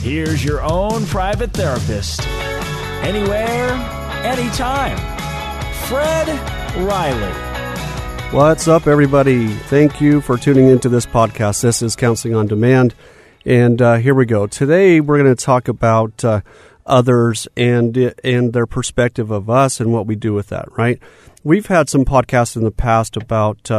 Here's your own private therapist. Anywhere, anytime. Fred Riley. What's up, everybody? Thank you for tuning into this podcast. This is Counseling on Demand, and here we go. Today, we're going to talk about others and their perspective of us and what we do with that, right? We've had some podcasts in the past about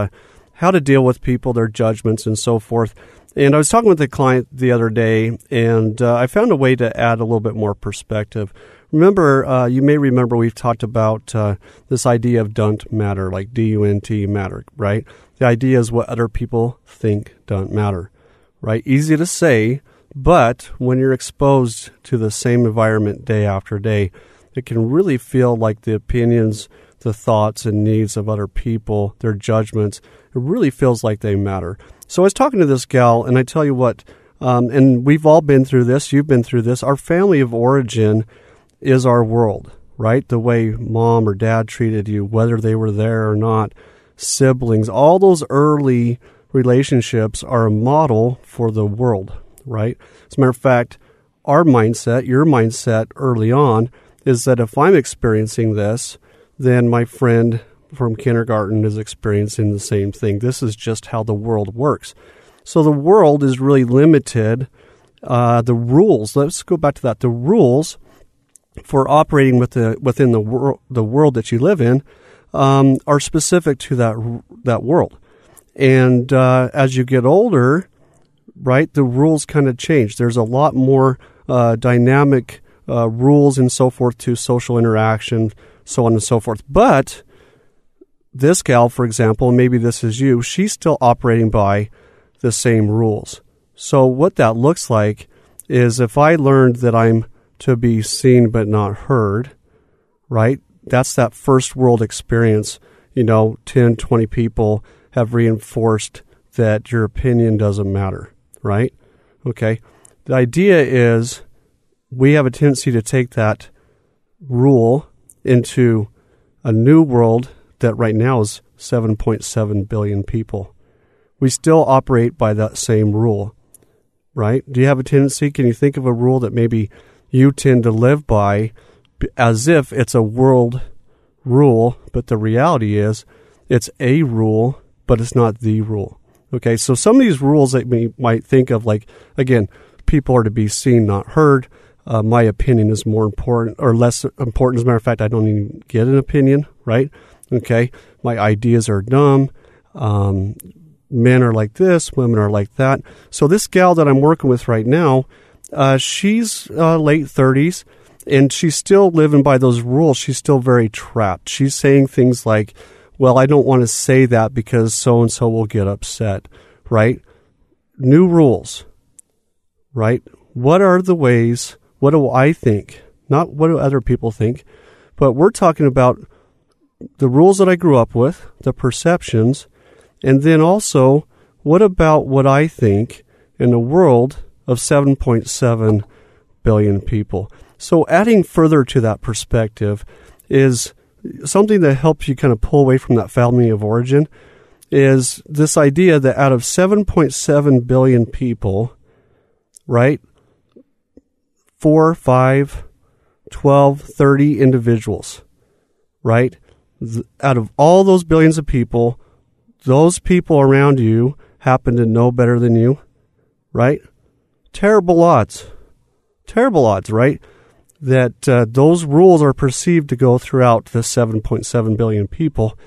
how to deal with people, their judgments, and so forth. And I was talking with a client the other day, and I found a way to add a little bit more perspective. Remember, you may remember we've talked about this idea of don't matter, like D-U-N-T matter, right? The idea is what other people think don't matter, right? Easy to say, but when you're exposed to the same environment day after day, it can really feel like the opinions, the thoughts and needs of other people, their judgments, it really feels like they matter. So I was talking to this gal, and I tell you what, and we've all been through this. You've been through this. Our family of origin is our world, right? The way mom or dad treated you, whether they were there or not, siblings, all those early relationships are a model for the world, right? As a matter of fact, our mindset, your mindset early on is that if I'm experiencing this, then my friend from kindergarten is experiencing the same thing. This is just how the world works. So the world is really limited. The rules, let's go back to that. The rules for operating within the world that you live in are specific to that world. And as you get older, right, the rules kind of change. There's a lot more dynamic rules and so forth to social interaction, so on and so forth. But this gal, for example, maybe this is you, she's still operating by the same rules. So what that looks like is if I learned that I'm to be seen but not heard, right? That's that first world experience. You know, 10, 20 people have reinforced that your opinion doesn't matter, right? Okay. The idea is we have a tendency to take that rule into a new world that right now is 7.7 billion people. We still operate by that same rule, right? Do you have a tendency? Can you think of a rule that maybe you tend to live by as if it's a world rule, but the reality is it's a rule, but it's not the rule? Okay, so some of these rules that we might think of, like, again, people are to be seen, not heard. My opinion is more important or less important. As a matter of fact, I don't even get an opinion, right? Okay, my ideas are dumb. Men are like this, women are like that. So this gal that I'm working with right now, she's late 30s, and she's still living by those rules. She's still very trapped. She's saying things like, well, I don't want to say that because so-and-so will get upset, right? New rules, right? What are the ways, what do I think? Not what do other people think, but we're talking about the rules that I grew up with, the perceptions, and then also, what about what I think in the world of 7.7 billion people? So adding further to that perspective is something that helps you kind of pull away from that family of origin, is this idea that out of 7.7 billion people, right, 4, 5, 12, 30 individuals, right? Out of all those billions of people, those people around you happen to know better than you, right? Terrible odds, right? That those rules are perceived to go throughout the 7.7 billion people.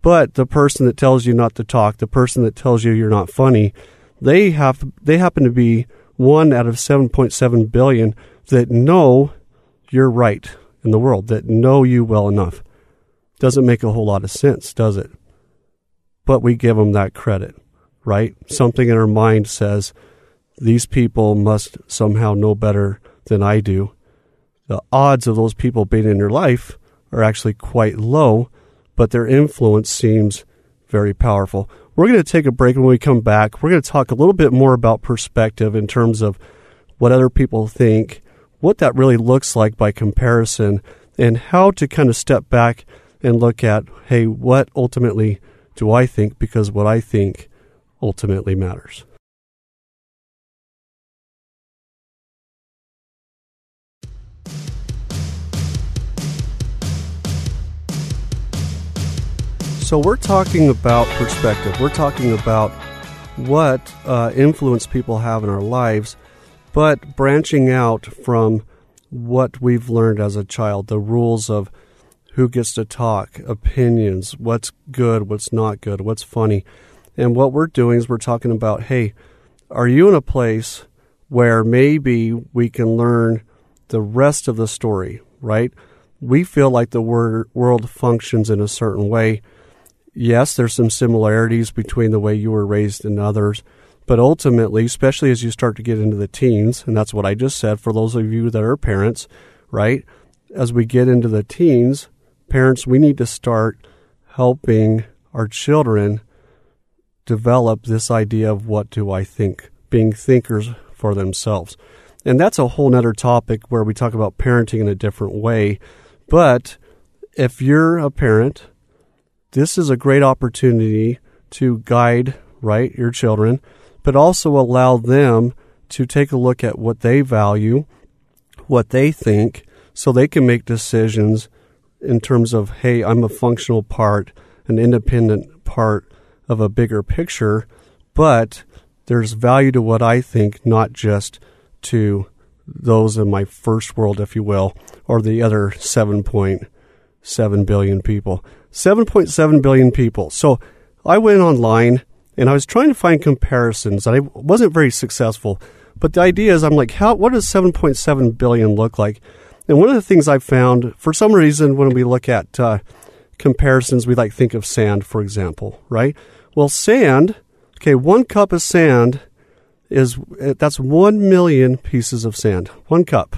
But the person that tells you not to talk, the person that tells you you're not funny, they happen to be one out of 7.7 billion that know you're right in the world, that know you well enough. Doesn't make a whole lot of sense, does it? But we give them that credit, right? Something in our mind says, these people must somehow know better than I do. The odds of those people being in your life are actually quite low, but their influence seems very powerful. We're going to take a break, and when we come back, we're going to talk a little bit more about perspective in terms of what other people think, what that really looks like by comparison, and how to kind of step back and look at, hey, what ultimately do I think? Because what I think ultimately matters. So we're talking about perspective. We're talking about what influence people have in our lives, but branching out from what we've learned as a child, the rules of who gets to talk, opinions, what's good, what's not good, what's funny. And what we're doing is we're talking about, hey, are you in a place where maybe we can learn the rest of the story, right? We feel like the world functions in a certain way. Yes, there's some similarities between the way you were raised and others, but ultimately, especially as you start to get into the teens, and that's what I just said for those of you that are parents, right? As we get into the teens, parents, we need to start helping our children develop this idea of what do I think, being thinkers for themselves. And that's a whole nother topic where we talk about parenting in a different way. But if you're a parent, this is a great opportunity to guide, right, your children, but also allow them to take a look at what they value, what they think, so they can make decisions in terms of, hey, I'm a functional part, an independent part of a bigger picture, but there's value to what I think, not just to those in my first world, if you will, or the other 7.7 billion people. 7.7 billion people. So I went online and I was trying to find comparisons, and I wasn't very successful. But the idea is, I'm like, what does 7.7 billion look like? And one of the things I found, for some reason, when we look at comparisons, we like think of sand, for example, right? Well, sand, okay, 1 cup of sand that's 1 million pieces of sand, 1 cup.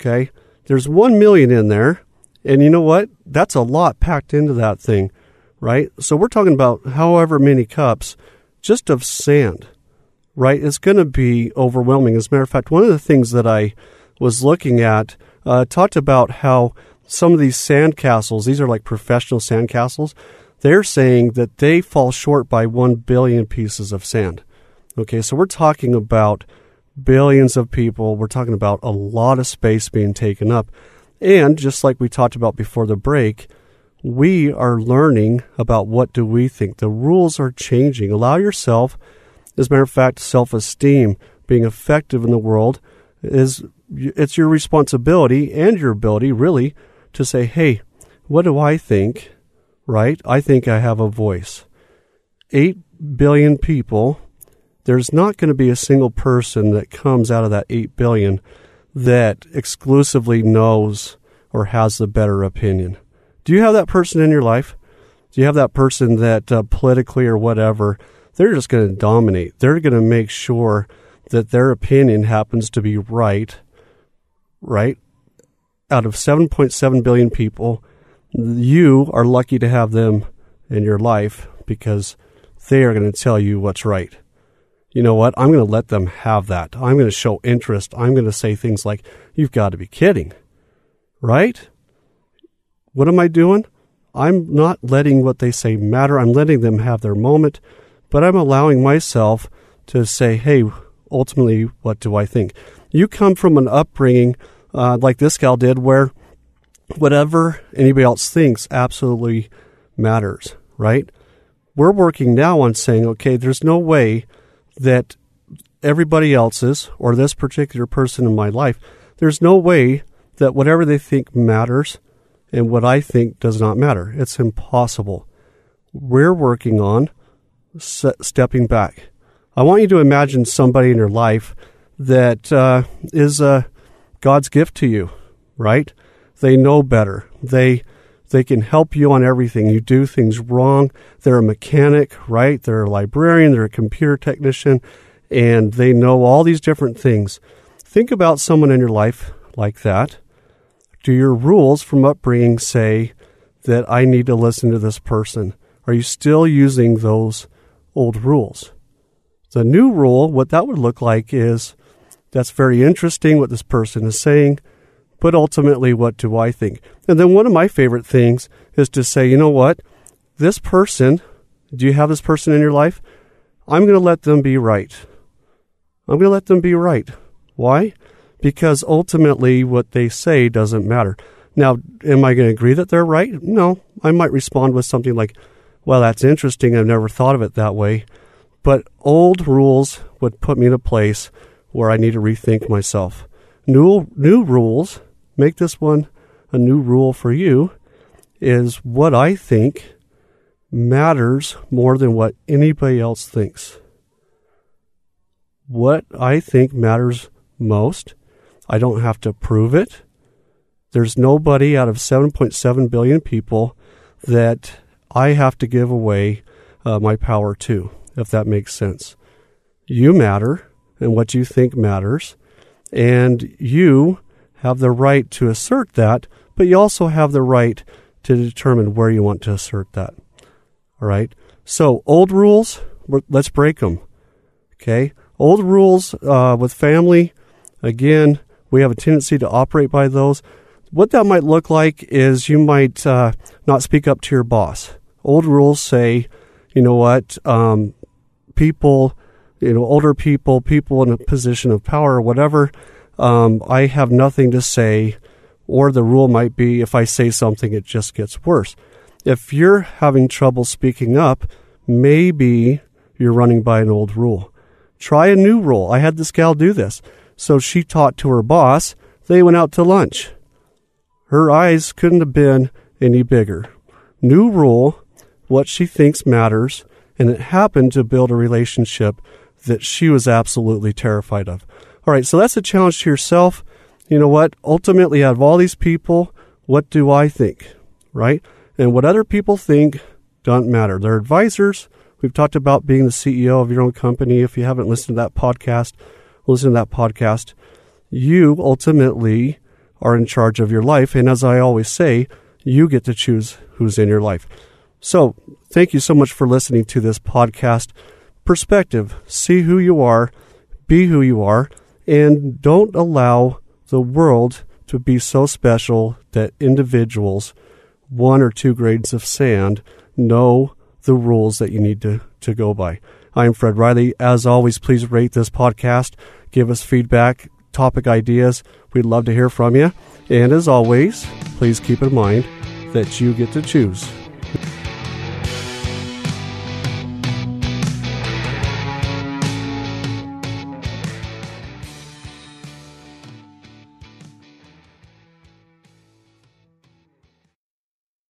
Okay, there's 1 million in there. And you know what? That's a lot packed into that thing, right? So we're talking about however many cups just of sand, right? It's going to be overwhelming. As a matter of fact, one of the things that I was looking at talked about how some of these sand castles, these are like professional sand castles, they're saying that they fall short by 1 billion pieces of sand. Okay, so we're talking about billions of people. We're talking about a lot of space being taken up. And just like we talked about before the break, we are learning about what do we think. The rules are changing. Allow yourself, as a matter of fact, self-esteem, being effective in the world, it's your responsibility and your ability, really, to say, hey, what do I think, right? I think I have a voice. 8 billion people, there's not going to be a single person that comes out of that 8 billion that exclusively knows or has the better opinion. Do you have that person in your life? Do you have that person that politically or whatever, they're just going to dominate? They're going to make sure that their opinion happens to be right? Out of 7.7 billion people, you are lucky to have them in your life because they are going to tell you what's right. You know what? I'm going to let them have that. I'm going to show interest. I'm going to say things like, you've got to be kidding, right? What am I doing? I'm not letting what they say matter. I'm letting them have their moment, but I'm allowing myself to say, hey, ultimately, what do I think? You come from an upbringing like this gal did where whatever anybody else thinks absolutely matters, right? we're working now on saying, okay, there's no way that everybody else's or this particular person in my life, there's no way that whatever they think matters and what I think does not matter. It's impossible. We're working on stepping back. I want you to imagine somebody in your life that is God's gift to you, right? They know better. They can help you on everything. You do things wrong. They're a mechanic, right? They're a librarian. They're a computer technician. And they know all these different things. Think about someone in your life like that. Do your rules from upbringing say that I need to listen to this person? Are you still using those old rules? The new rule, what that would look like is, that's very interesting what this person is saying, but ultimately, what do I think? And then one of my favorite things is to say, you know what? This person, do you have this person in your life? I'm going to let them be right. I'm going to let them be right. Why? Because ultimately, what they say doesn't matter. Now, am I going to agree that they're right? No. I might respond with something like, well, that's interesting. I've never thought of it that way. But old rules would put me in a place where I need to rethink myself. New rules, make this one a new rule for you, is what I think matters more than what anybody else thinks. What I think matters most. I don't have to prove it. There's nobody out of 7.7 billion people that I have to give away my power to, if that makes sense. You matter, and what you think matters, and you have the right to assert that, but you also have the right to determine where you want to assert that. All right? So old rules, let's break them. Okay? Old rules with family, again, we have a tendency to operate by those. What that might look like is you might not speak up to your boss. Old rules say, you know what, people, you know, older people, people in a position of power or whatever, I have nothing to say, or the rule might be if I say something, it just gets worse. If you're having trouble speaking up, maybe you're running by an old rule. Try a new rule. I had this gal do this. So she talked to her boss. They went out to lunch. Her eyes couldn't have been any bigger. New rule, what she thinks matters, and it happened to build a relationship that she was absolutely terrified of. All right, so that's a challenge to yourself. You know what? Ultimately, out of all these people, what do I think, right? And what other people think doesn't matter. They're advisors. We've talked about being the CEO of your own company. If you haven't listened to that podcast, listen to that podcast. You ultimately are in charge of your life. And as I always say, you get to choose who's in your life. So thank you so much for listening to this podcast. Perspective, see who you are, be who you are, and don't allow the world to be so special that individuals, one or two grades of sand, know the rules that you need to go by. I'm Fred Riley. As always, please rate this podcast. Give us feedback, topic ideas. We'd love to hear from you. And as always, please keep in mind that you get to choose